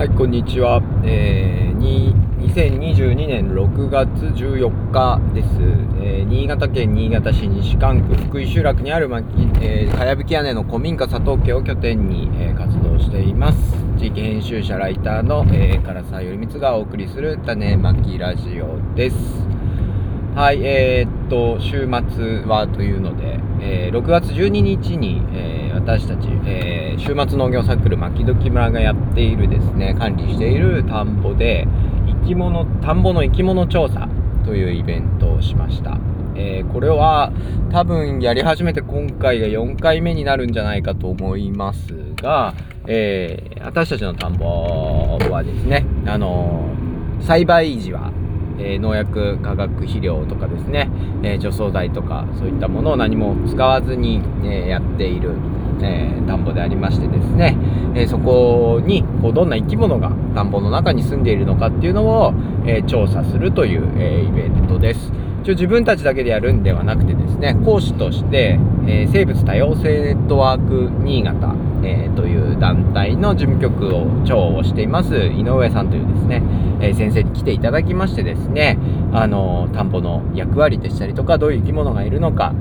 はい、こんにちは、2022年6月14日です、新潟県新潟市西蒲区福井集落にある、かやぶき屋根の古民家佐藤家を拠点に、活動しています。地域編集者ライターの、唐沢頼光がお送りする種まきラジオです。はい、週末はというので、6月12日に、私たち、週末農業サークル牧時村がやっているですね、管理している田んぼで田んぼの生き物調査というイベントをしました。これは多分やり始めて今回が4回目になるんじゃないかと思いますが、私たちの田んぼはですね、栽培維持は農薬化学肥料とかですね、除草剤とかそういったものを何も使わずに、やっている、田んぼでありましてですね、そこにどんな生き物が田んぼの中に住んでいるのかっていうのを、調査するという、イベントです。自分たちだけでやるんではなくてですね、講師として、生物多様性ネットワーク新潟、という団体の事務局を長をしています井上さんというですね、先生に来ていただきましてですね、田んぼの役割でしたりとか、どういう生き物がいるのか、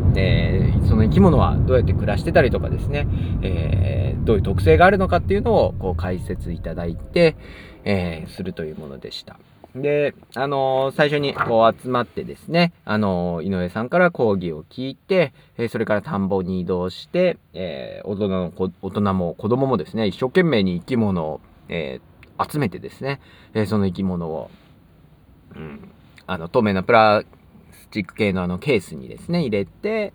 その生き物はどうやって暮らしてたりとかですね、どういう特性があるのかっていうのを解説いただいて、するというものでした。で、最初に集まってですね、井上さんから講義を聞いて、それから田んぼに移動して、大人も子供もですね、一生懸命に生き物を、集めてですね、その生き物を、透明なプラスチック系のケースにですね入れて、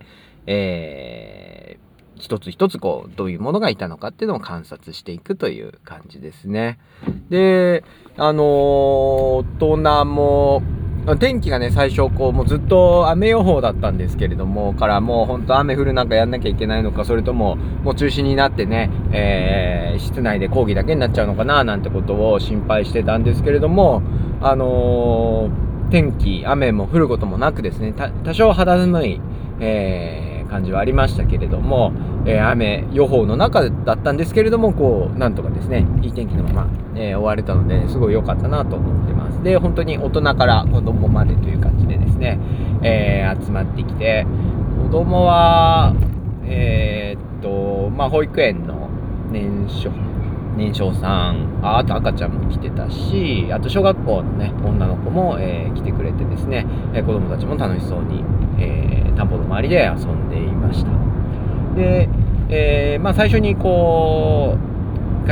一つ一つどういうものがいたのかっていうのを観察していくという感じですね。で、大人も天気がね、最初もうずっと雨予報だったんですけれども、からもう本当雨降る中やんなきゃいけないのか、それとももう中止になってね、室内で講義だけになっちゃうのかななんてことを心配してたんですけれども、天気雨も降ることもなくですね、多少肌寒い、感じはありましたけれども、雨予報の中だったんですけれども、なんとかですねいい天気のまま、終われたので、すごい良かったなと思ってます。で、本当に大人から子供までという感じでですね、集まってきて、子供は保育園の年少さん、あと赤ちゃんも来てたし、あと小学校のね女の子も、来てくれてですね、子供たちも楽しそうに、田んぼの周りで遊んでいました。で、最初にか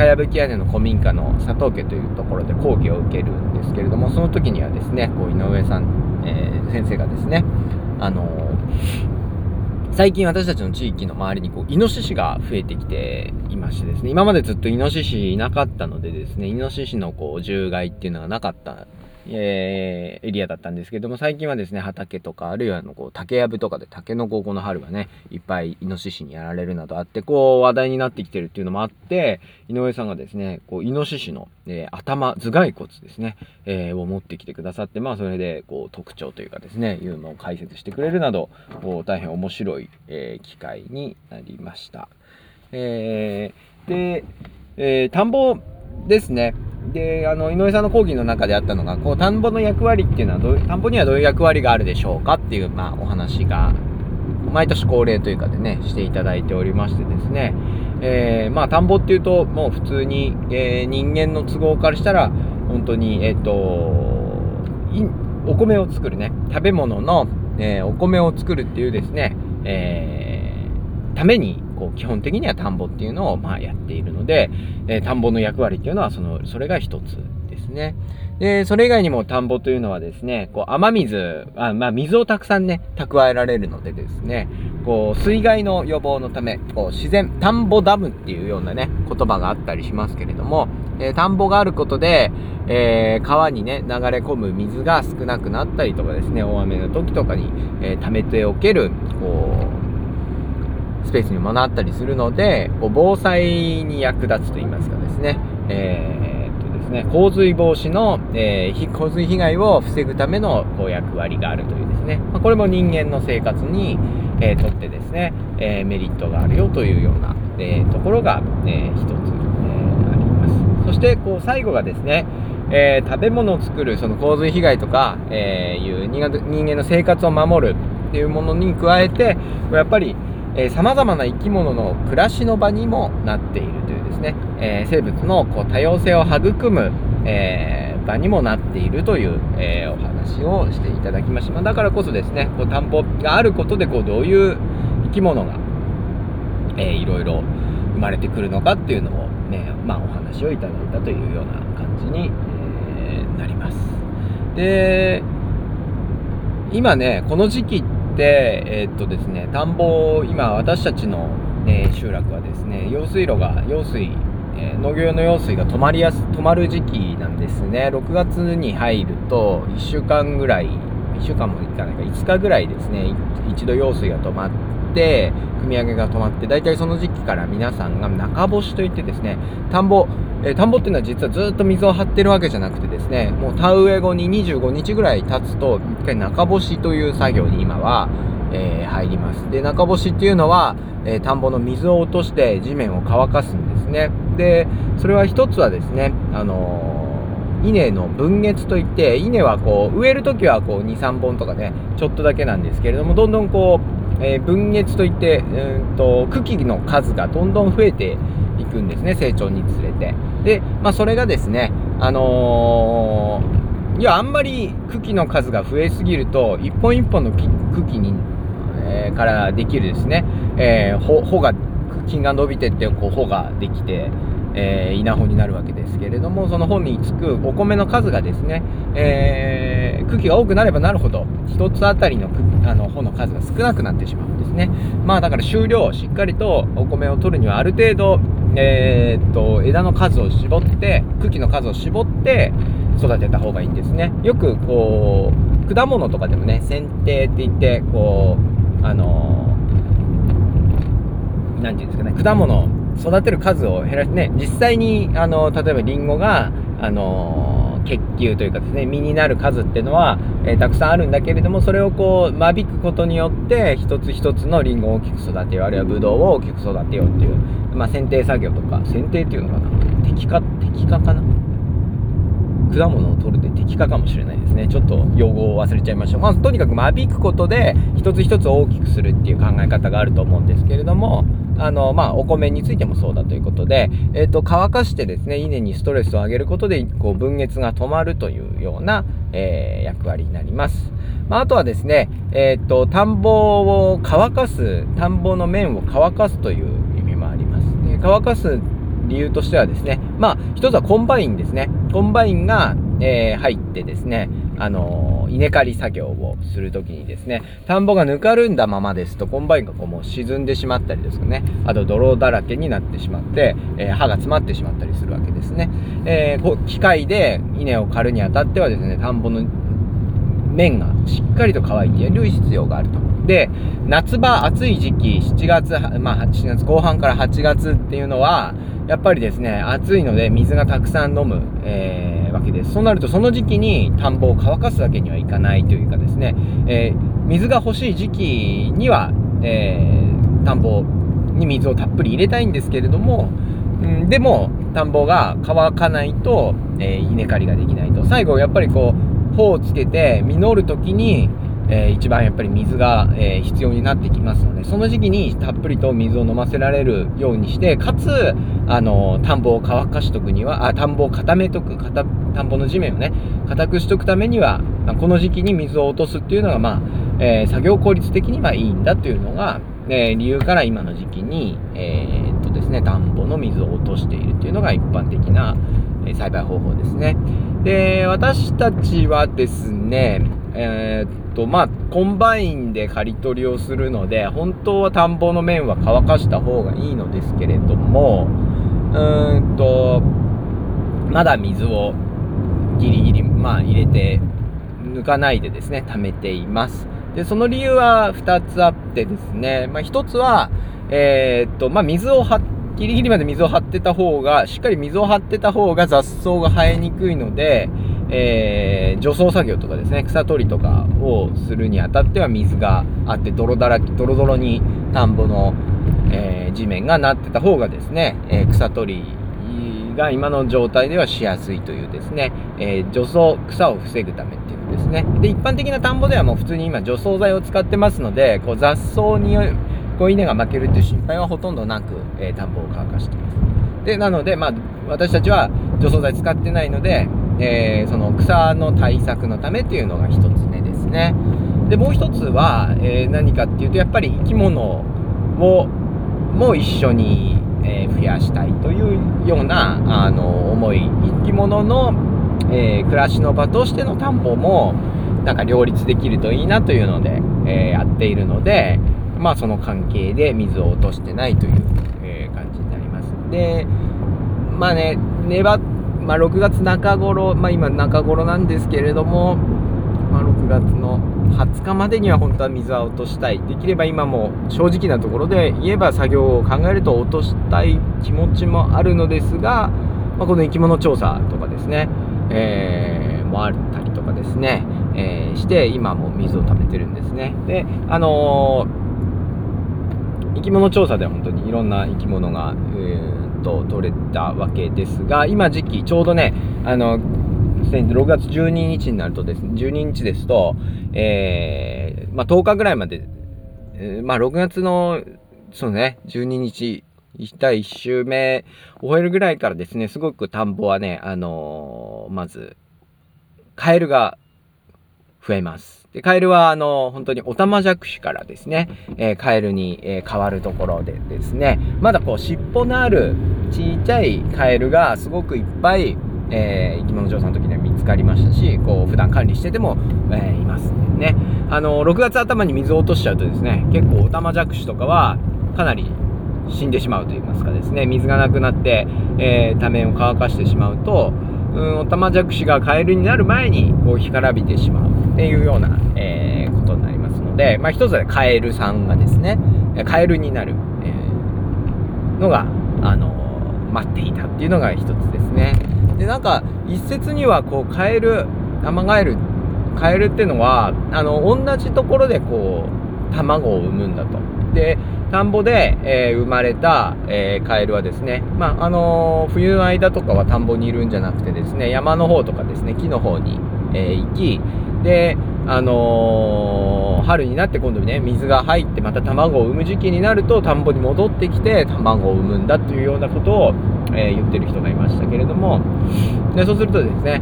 やぶき屋根の古民家の佐藤家というところで講義を受けるんですけれども、その時にはですね、井上さん、先生がですね、最近私たちの地域の周りにイノシシが増えてきていましてですね、今までずっとイノシシいなかったのでですね、イノシシの獣害っていうのがなかった、エリアだったんですけども、最近はですね、畑とかあるいは竹やぶとかで竹のこの春がねいっぱいイノシシにやられるなどあって、話題になってきてるっていうのもあって、井上さんがですねイノシシの、頭蓋骨ですね、を持ってきてくださって、それで特徴というかですね、いうのを解説してくれるなど、大変面白い、機会になりました。で、田んぼですね。で、井上さんの講義の中であったのが、田んぼの役割っていうのは田んぼにはどういう役割があるでしょうかっていう、お話が毎年恒例というかでねしていただいておりましてですね、田んぼっていうともう普通に、人間の都合からしたら本当に、お米を作るね、食べ物の、お米を作るっていうですね、ために基本的には田んぼっていうのをやっているので、田んぼの役割っていうのはそれが一つですね。で、それ以外にも田んぼというのはですね、雨水、水をたくさんね蓄えられるのでですね、水害の予防のため、自然田んぼダムっていうようなね言葉があったりしますけれども、田んぼがあることで、川にね流れ込む水が少なくなったりとかですね、大雨の時とかに、溜めておけるスペースにもなったりするので、防災に役立つと言いますかですね、洪水防止の、洪水被害を防ぐための役割があるというですね、これも人間の生活に、とってですね、メリットがあるよというような、ところが、一つあります。そししてこう最後がですね、食べ物を作るその洪水被害とか、いう人間の生活を守るっていうものに加えて、やっぱりさまざまな生き物の暮らしの場にもなっているというですね、生物のこう多様性を育む、場にもなっているという、お話をしていただきました。だからこそですね、こう田んぼがあることでこうどういう生き物が、いろいろ生まれてくるのかっていうのを、ね、お話をいただいたというような感じに、なります。で、今ねこの時期ってですね、田んぼ、今私たちの、集落はですね、用水路が農業用の用水が止まる時期なんですね。6月に入ると1週間もいかないか5日ぐらいですね、一度用水が止まって汲み上げが止まって、だいたいその時期から皆さんが中干しといってですね、田んぼっていうのは実はずっと水を張ってるわけじゃなくてですね、もう田植え後に25日ぐらい経つと一回中干しという作業に今は、入ります。で、中干しっていうのは、田んぼの水を落として地面を乾かすんですね。で、それは一つはですね、稲の分月といって、稲はこう植えるときはこう 2,3 本とかね、ちょっとだけなんですけれども、どんどんこう、分月といって茎の数がどんどん増えていくんですね、成長につれて。で、それがですね、いやあんまり茎の数が増えすぎると一本一本の茎に、からできるですね、穂が茎が伸びてってこう穂ができて、稲穂になるわけですけれども、その穂につくお米の数がですね、茎が多くなればなるほど一つあたりの穂の数が少なくなってしまうんですね。だから収量をしっかりとお米を取るにはある程度、枝の数を絞って茎の数を絞って育てた方がいいんですね。よくこう果物とかでもね、剪定って言ってこうなんていうんですかね、果物を育てる数を減らしてね、実際に例えばリンゴが結球というかですね、実になる数っていうのは、たくさんあるんだけれども、それをこう間引くことによって一つ一つのリンゴを大きく育てよう、あるいはブドウを大きく育てようっていう、剪定作業とか、剪定っていうのかな、摘果かな、果物を取るで摘果かもしれないですね。ちょっと用語を忘れちゃいましょう。とにかく間引くことで一つ一つ大きくするっていう考え方があると思うんですけれども、お米についてもそうだということで、乾かしてですね、稲にストレスを上げることでこう分月が止まるというような、役割になります。あとはですね、田んぼを乾かす、田んぼの面を乾かすという意味もあります。で、乾かす理由としてはですね、一つはコンバインですね。コンバインが、入ってですね、稲刈り作業をするときにですね、田んぼがぬかるんだままですとコンバインがこうもう沈んでしまったりですよね、あと泥だらけになってしまって、刃が詰まってしまったりするわけですね。機械で稲を刈るにあたってはですね、田んぼの面がしっかりと乾いている必要があると。で、夏場暑い時期、7月後半から8月っていうのはやっぱりですね、暑いので水がたくさん飲む、わけです。そうなるとその時期に田んぼを乾かすわけにはいかないというかですね、水が欲しい時期には、田んぼに水をたっぷり入れたいんですけれども、でも田んぼが乾かないと、稲刈りができないと。最後やっぱりこう穂をつけて実る時に、一番やっぱり水が、必要になってきますので、その時期にたっぷりと水を飲ませられるようにして、かつ田んぼを乾かしとくには、田んぼを固めとく、田んぼの地面をね固くしとくためには、この時期に水を落とすっていうのが、作業効率的にはいいんだというのが、理由から今の時期に、ですね、田んぼの水を落としているというのが一般的な栽培方法ですね。で、私たちはですね、コンバインで刈り取りをするので、本当は田んぼの面は乾かした方がいいのですけれども、まだ水をギリギリ、入れて抜かないでですね、溜めています。で、その理由は2つあってですね、1つは、水をギリギリまで水を張ってた方が、しっかり水を張ってた方が雑草が生えにくいので、除草作業とかですね、草取りとかをするにあたっては水があって、ドロドロに田んぼの、地面がなってた方がですね、草取りが今の状態ではしやすいというですね、除草、草を防ぐためっていうんですね。で、一般的な田んぼではもう普通に今除草剤を使ってますので、こう雑草にこう稲が負けるっていう心配はほとんどなく、田んぼを乾かしています。で、なので、まあ、私たちは除草剤使ってないので、その草の対策のためっていうのが一つ目ですね。で、もう一つは、何かっていうと、やっぱり生き物をも一緒に増やしたいというような思い、生き物の暮らしの場としての田んぼもなんか両立できるといいなというのでやっているので、まあその関係で水を落としてないという感じになります。で、まあね、まあ、6月中頃、まあ今中頃なんですけれども、まあ、6月の20日までには本当は水は落としたい。できれば今も正直なところで言えば作業を考えると落としたい気持ちもあるのですが、まあ、この生き物調査とかですね、もあったりとかですね、して今も水を溜めてるんですね。で、生き物調査では本当にいろんな生き物が、取れたわけですが、今時期ちょうどね、6月12日になるとですね、12日ですと、まあ、10日ぐらいまで、まあ、6月のそうね、12日第1週目終えるぐらいからですね、すごく田んぼはね、まずカエルが増えます。で、カエルは本当にオタマジャクシからですね、カエルに、変わるところでですね、まだこう尻尾のあるちっちゃいカエルがすごくいっぱい、生き物調査の時には見つかりましたし、こう普段管理してても、いますね。6月頭に水を落としちゃうとですね、結構オタマジャクシとかはかなり死んでしまうと言いますかですね、水がなくなって、田面を乾かしてしまうと、オタマジャクシがカエルになる前にこう干からびてしまうっていうような、ことになりますので、まあ、一つはカエルさんがですね、カエルになる、のが待っていたっていうのが一つですね。で、なんか一説にはこうカエル、アマガエル、カエルっていうのは同じところでこう卵を産むんだと。で、田んぼで、生まれた、カエルはですね、まあ冬の間とかは田んぼにいるんじゃなくてですね、山の方とかですね、木の方に、行き、で春になって今度ね、水が入ってまた卵を産む時期になると田んぼに戻ってきて卵を産むんだというようなことを、言ってる人がいましたけれども、で、そうするとですね、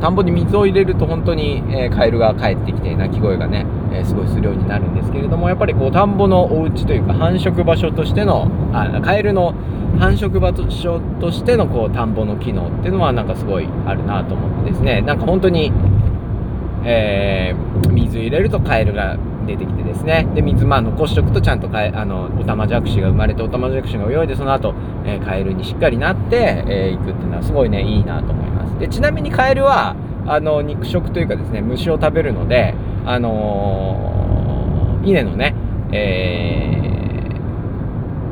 田んぼに水を入れると本当に、カエルが帰ってきて鳴き声がね、すごいするようになるんですけれども、やっぱりこう田んぼのお家というか繁殖場所としてのカエルの繁殖場所としてのこう田んぼの機能っていうのはなんかすごいあるなと思ってですね、なんか本当に水入れるとカエルが出てきてですね、で、水、まあ、残しておくとちゃんとオタマジャクシが生まれて、オタマジャクシが泳いで、その後、カエルにしっかりなっていくっていうのはすごいね、いいなと思います。で、ちなみにカエルは肉食というかですね、虫を食べるので、稲のね、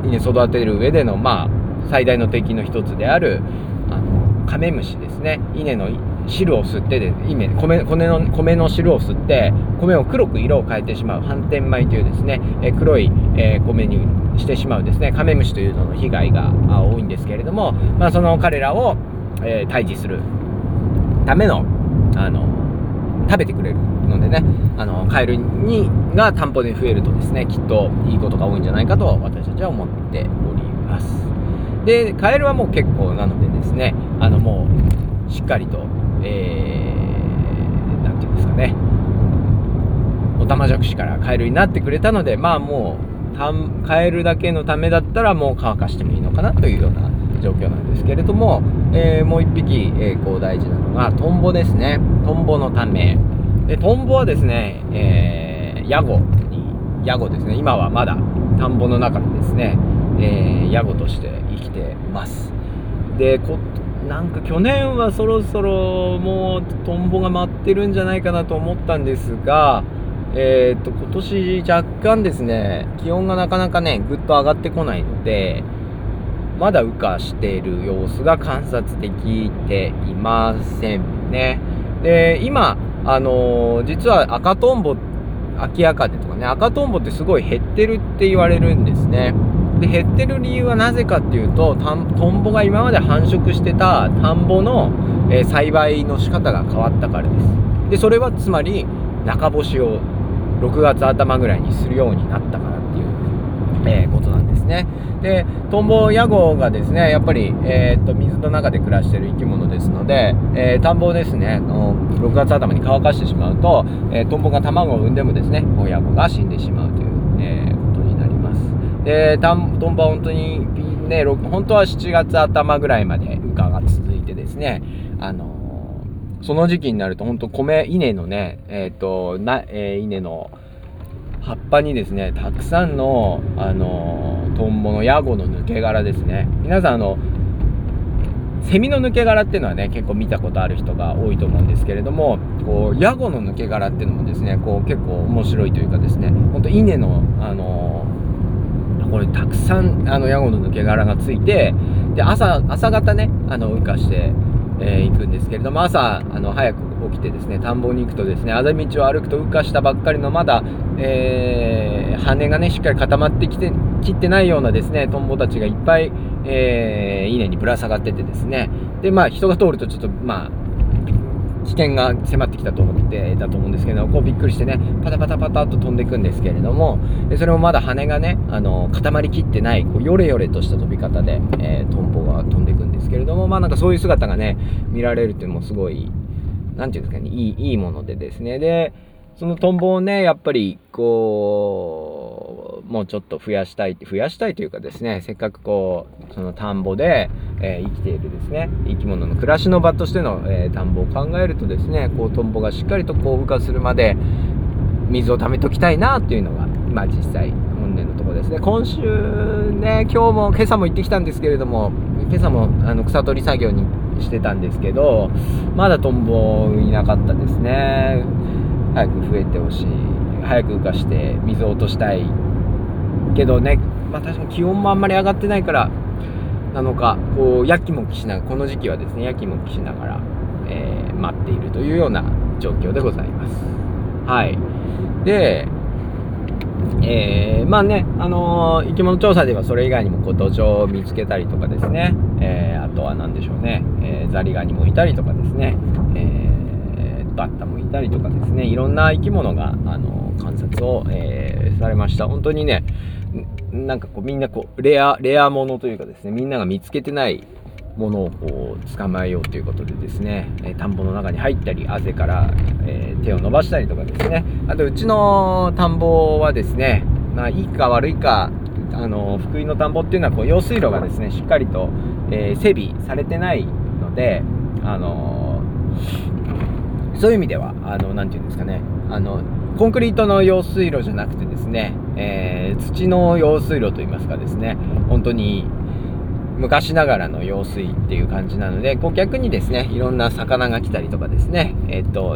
稲育てる上での、まあ、最大の敵の一つであるカメムシですね、稲の汁を吸ってで、米の汁を吸って米を黒く色を変えてしまう反転米というですね、黒い、米にしてしまうですね、カメムシというのの被害が多いんですけれども、まあ、その彼らを、退治するための食べてくれるのでね、カエルが田んぼで増えるとですね、きっといいことが多いんじゃないかと私たちは思っております。で、カエルはもう結構なのでですね、もうしっかりとなんていうんですかね、オタマジャクシからカエルになってくれたので、まあもうカエルだけのためだったらもう乾かしてもいいのかなというような状況なんですけれども、もう一匹、こう大事なのがトンボですね。トンボのためで、トンボはですね、ヤゴですね、今はまだ田んぼの中でですね、ヤゴとして生きてます。で、なんか去年はそろそろもうトンボが舞ってるんじゃないかなと思ったんですが、今年若干ですね、気温がなかなかね、ぐっと上がってこないので、まだ羽化している様子が観察できていませんね。で、今、実は赤トンボ、秋アカデとかね、赤トンボってすごい減ってるって言われるんですね。で減ってる理由はなぜかっていうと、トンボが今まで繁殖してた田んぼの、栽培の仕方が変わったからです。でそれはつまり中干しを6月頭ぐらいにするようになったからっていう、ことなんですね。でトンボヤゴがですね、やっぱり、水の中で暮らしている生き物ですので、田んぼをですね6月頭に乾かしてしまうと、トンボが卵を産んでもですねヤゴが死んでしまうという、ことになります。でトンボは本当に、本当は7月頭ぐらいまで羽化が続いてですね、その時期になると本当米稲のね、稲の葉っぱにですねたくさんの、トンボのヤゴの抜け殻ですね。皆さんセミの抜け殻っていうのはね結構見たことある人が多いと思うんですけれども、ヤゴの抜け殻っていうのもですね結構面白いというかですね、本当稲のこれたくさんヤゴの抜け殻がついて、で朝方ね羽化して行くんですけれども、朝早く起きてですね田んぼに行くとですね、あざ道を歩くと羽化したばっかりのまだ、羽がねしっかり固まってきってないようなですねトンボたちがいっぱい、稲にぶら下がっててですね、で人が通るとちょっと危険が迫ってきたと思ってだと思うんですけど、びっくりしてねパタパタパタと飛んでいくんですけれども、それもまだ羽がね固まりきってないヨレヨレとした飛び方で、トンボが飛んでいくんですけれども、なんかそういう姿がね見られるっていうのもすごいなんていうんですかね、いいものでですね。でそのトンボをねやっぱりもうちょっと増やしたいというかですね、せっかくその田んぼで、生きているですね生き物の暮らしの場としての、田んぼを考えるとですね、トンボがしっかりと羽化するまで水を貯めときたいなっていうのが実際本年のところですね。今週ね今朝も行ってきたんですけれども、今朝も草取り作業にしてたんですけど、まだトンボいなかったですね。早く増えてほしい、早く羽化して水を落としたいけどね、確かに気温もあんまり上がってないからなのか、やきもきしながらこの時期はですねやきもきしながら、待っているというような状況でございます。はい。で、生き物調査ではそれ以外にもドジョウを見つけたりとかですね、あとは何でしょうね、ザリガニもいたりとかですね、バッタもいたりとかですね、いろんな生き物が観察を、されました。本当にねなんかみんなレアものというかですね、みんなが見つけてないものを捕まえようということでですね、田んぼの中に入ったり汗から、手を伸ばしたりとかですね、あとうちの田んぼはですね、いいか悪いか福井の田んぼっていうのは用水路がですねしっかりと、整備されてないのでそういう意味ではなんていうんですかね、コンクリートの用水路じゃなくてですね、土の用水路といいますかですね、本当に昔ながらの用水っていう感じなので、逆にですねいろんな魚が来たりとかですね、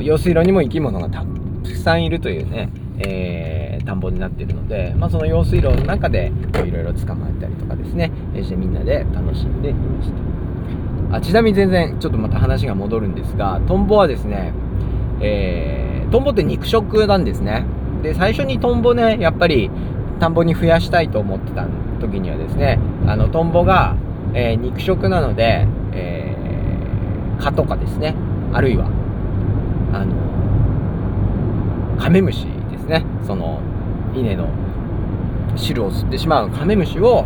用水路にも生き物がたくさんいるというね、田んぼになっているので、その用水路の中でいろいろ捕まえたりとかですね、してみんなで楽しんでいました。ちなみに全然ちょっとまた話が戻るんですが、トンボはですね、トンボって肉食なんですね。で最初にトンボねやっぱり田んぼに増やしたいと思ってた時にはですね、トンボが、肉食なので、蚊とかですね、あるいはカメムシですね、その稲の汁を吸ってしまうカメムシを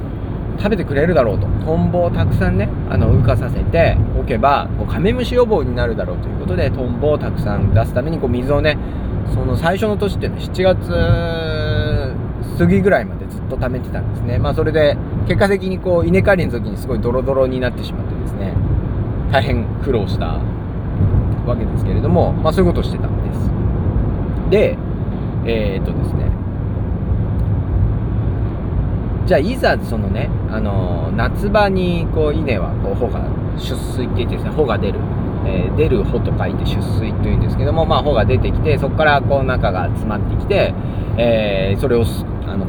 食べてくれるだろうと、トンボをたくさんね羽化させておけばカメムシ予防になるだろうということで、トンボをたくさん出すために水をね、その最初の年っていうのは7月過ぎぐらいまでずっと溜めてたんですね。それで結果的に稲刈りの時にすごいドロドロになってしまってですね、大変苦労したわけですけれども、そういうことをしてたんです。でですね、じゃあいざそのね、夏場に稲は穂が出水って言ってですね、穂が出る、出る穂と書いて出水というんですけども、穂が出てきて、そこから中が詰まってきて、それを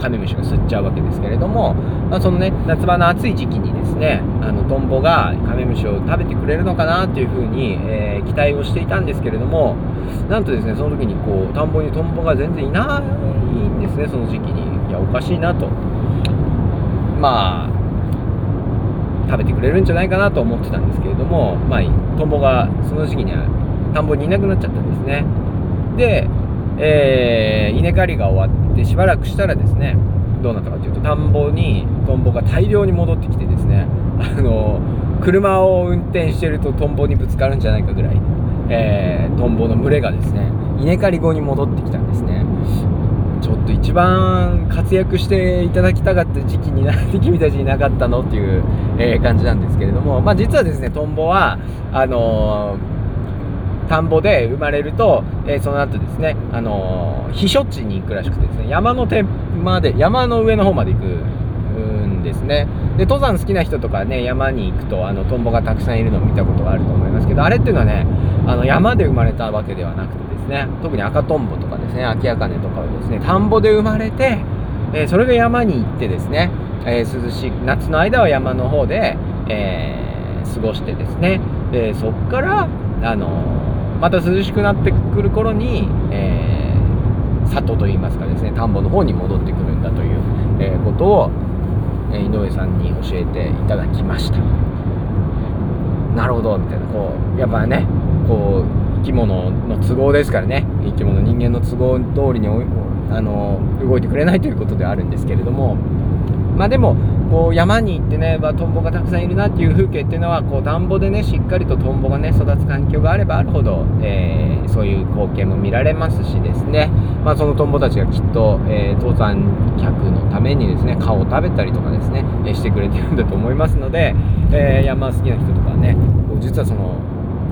カメムシが吸っちゃうわけですけれども、そのね夏場の暑い時期にですねトンボがカメムシを食べてくれるのかなというふうに、期待をしていたんですけれども、なんとですねその時に田んぼにトンボが全然いないんですね。その時期にいやおかしいなとまあ食べてくれるんじゃないかなと思ってたんですけれども、まあ、トンボがその時期には田んぼにいなくなっちゃったんですね。で、稲刈りが終わってしばらくしたらですね、どうなったかというと、田んぼにトンボが大量に戻ってきてですね、車を運転しているとトンボにぶつかるんじゃないかぐらい、トンボの群れがですね、稲刈り後に戻ってきたんですね。ちょっと一番活躍していただきたかった時期になんで君たちいなかったのっていう、感じなんですけれども、まあ、実はですね、トンボは田んぼで生まれると、その後ですね、避暑地に行くらしくてですね、山の上の方まで行くんですね。で、登山好きな人とかね、山に行くとトンボがたくさんいるのを見たことがあると思いますけど、あれっていうのはね、山で生まれたわけではなくてですね、特に赤トンボとかですね、アキアカネとかはですね、田んぼで生まれて、それが山に行ってですね、涼しい夏の間は山の方で、過ごしてですね、でそっからまた涼しくなってくる頃に、里といいますかですね、田んぼの方に戻ってくるんだという、ことを、井上さんに教えていただきました。なるほどみたいな、こうやっぱね、こう生き物の都合ですからね、人間の都合通りに動いてくれないということではあるんですけれども、まあでもこう山に行ってね、トンボがたくさんいるなっていう風景っていうのは、こう田んぼでね、しっかりとトンボがね育つ環境があればあるほど、そういう光景も見られますしですね、まあ、そのトンボたちがきっと、登山客のためにですね、蚊を食べたりとかですね、してくれてるんだと思いますので、山好きな人とかね、実はその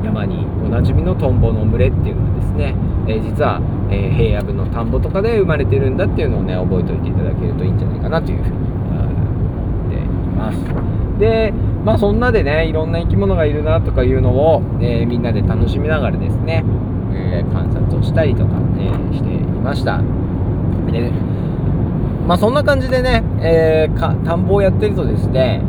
山におなじみのトンボの群れっていうのはですね、実は、平野部の田んぼとかで生まれてるんだっていうのをね、覚えておいていただけるといいんじゃないかなというふうに。で、まあそんなでね、いろんな生き物がいるなとかいうのを、みんなで楽しみながらですね、観察をしたりとか、していました。で、まあそんな感じでね、田んぼをやってるとですね、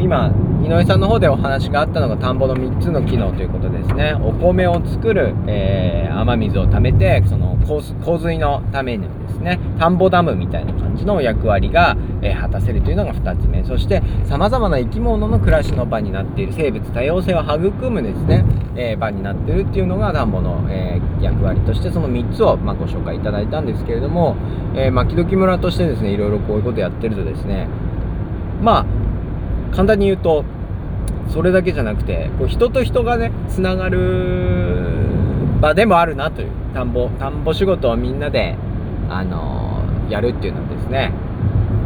今井上さんの方でお話があったのが田んぼの3つの機能ということですね。お米を作る、雨水を貯めて、その洪水のためにですね、田んぼダムみたいな感じの役割が、果たせるというのが2つ目、そしてさまざまな生き物の暮らしの場になっている、生物多様性を育むですね、場になっているっていうのが田んぼの、役割として、その3つを、まあ、ご紹介いただいたんですけれども、牧時村としてですね、いろいろこういうことやってるとですね、まあ簡単に言うとそれだけじゃなくて、こう人と人がねつながる場でもあるなという、田んぼ仕事をみんなで、やるっていうのはですね、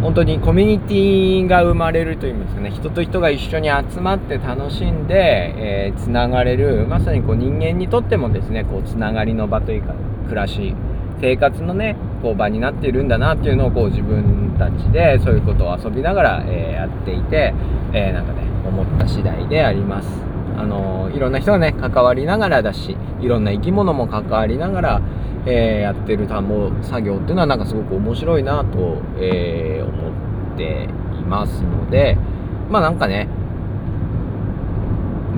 本当にコミュニティが生まれるといいますかね、人と人が一緒に集まって楽しんで、つながれる、まさにこう人間にとってもですね、こうつながりの場というか、暮らし生活のねこう場になっているんだなっていうのを、こう自分たちでそういうことを遊びながら、やっていて、なんかね思った次第であります。いろんな人がね関わりながらだし、いろんな生き物も関わりながら、やってる田んぼ作業っていうのは、なんかすごく面白いなと、思っていますので、まあなんかね、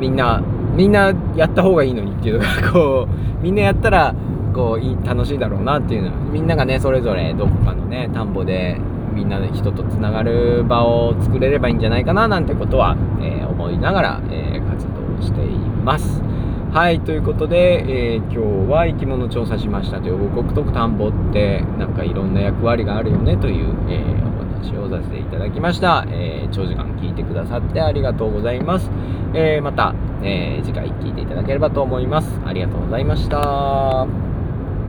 みんなやった方がいいのにっていうのが、こうみんなやったらこう楽しいだろうなっていうのは、みんながねそれぞれどこかのね田んぼでみんな人とつながる場を作れればいいんじゃないかななんてことは、思いながら、活動しています。はい、ということで、今日は生き物調査しましたという、ごくごく田んぼってなんかいろんな役割があるよねという、お話をさせていただきました。長時間聞いてくださってありがとうございます。また、次回聞いていただければと思います。ありがとうございました。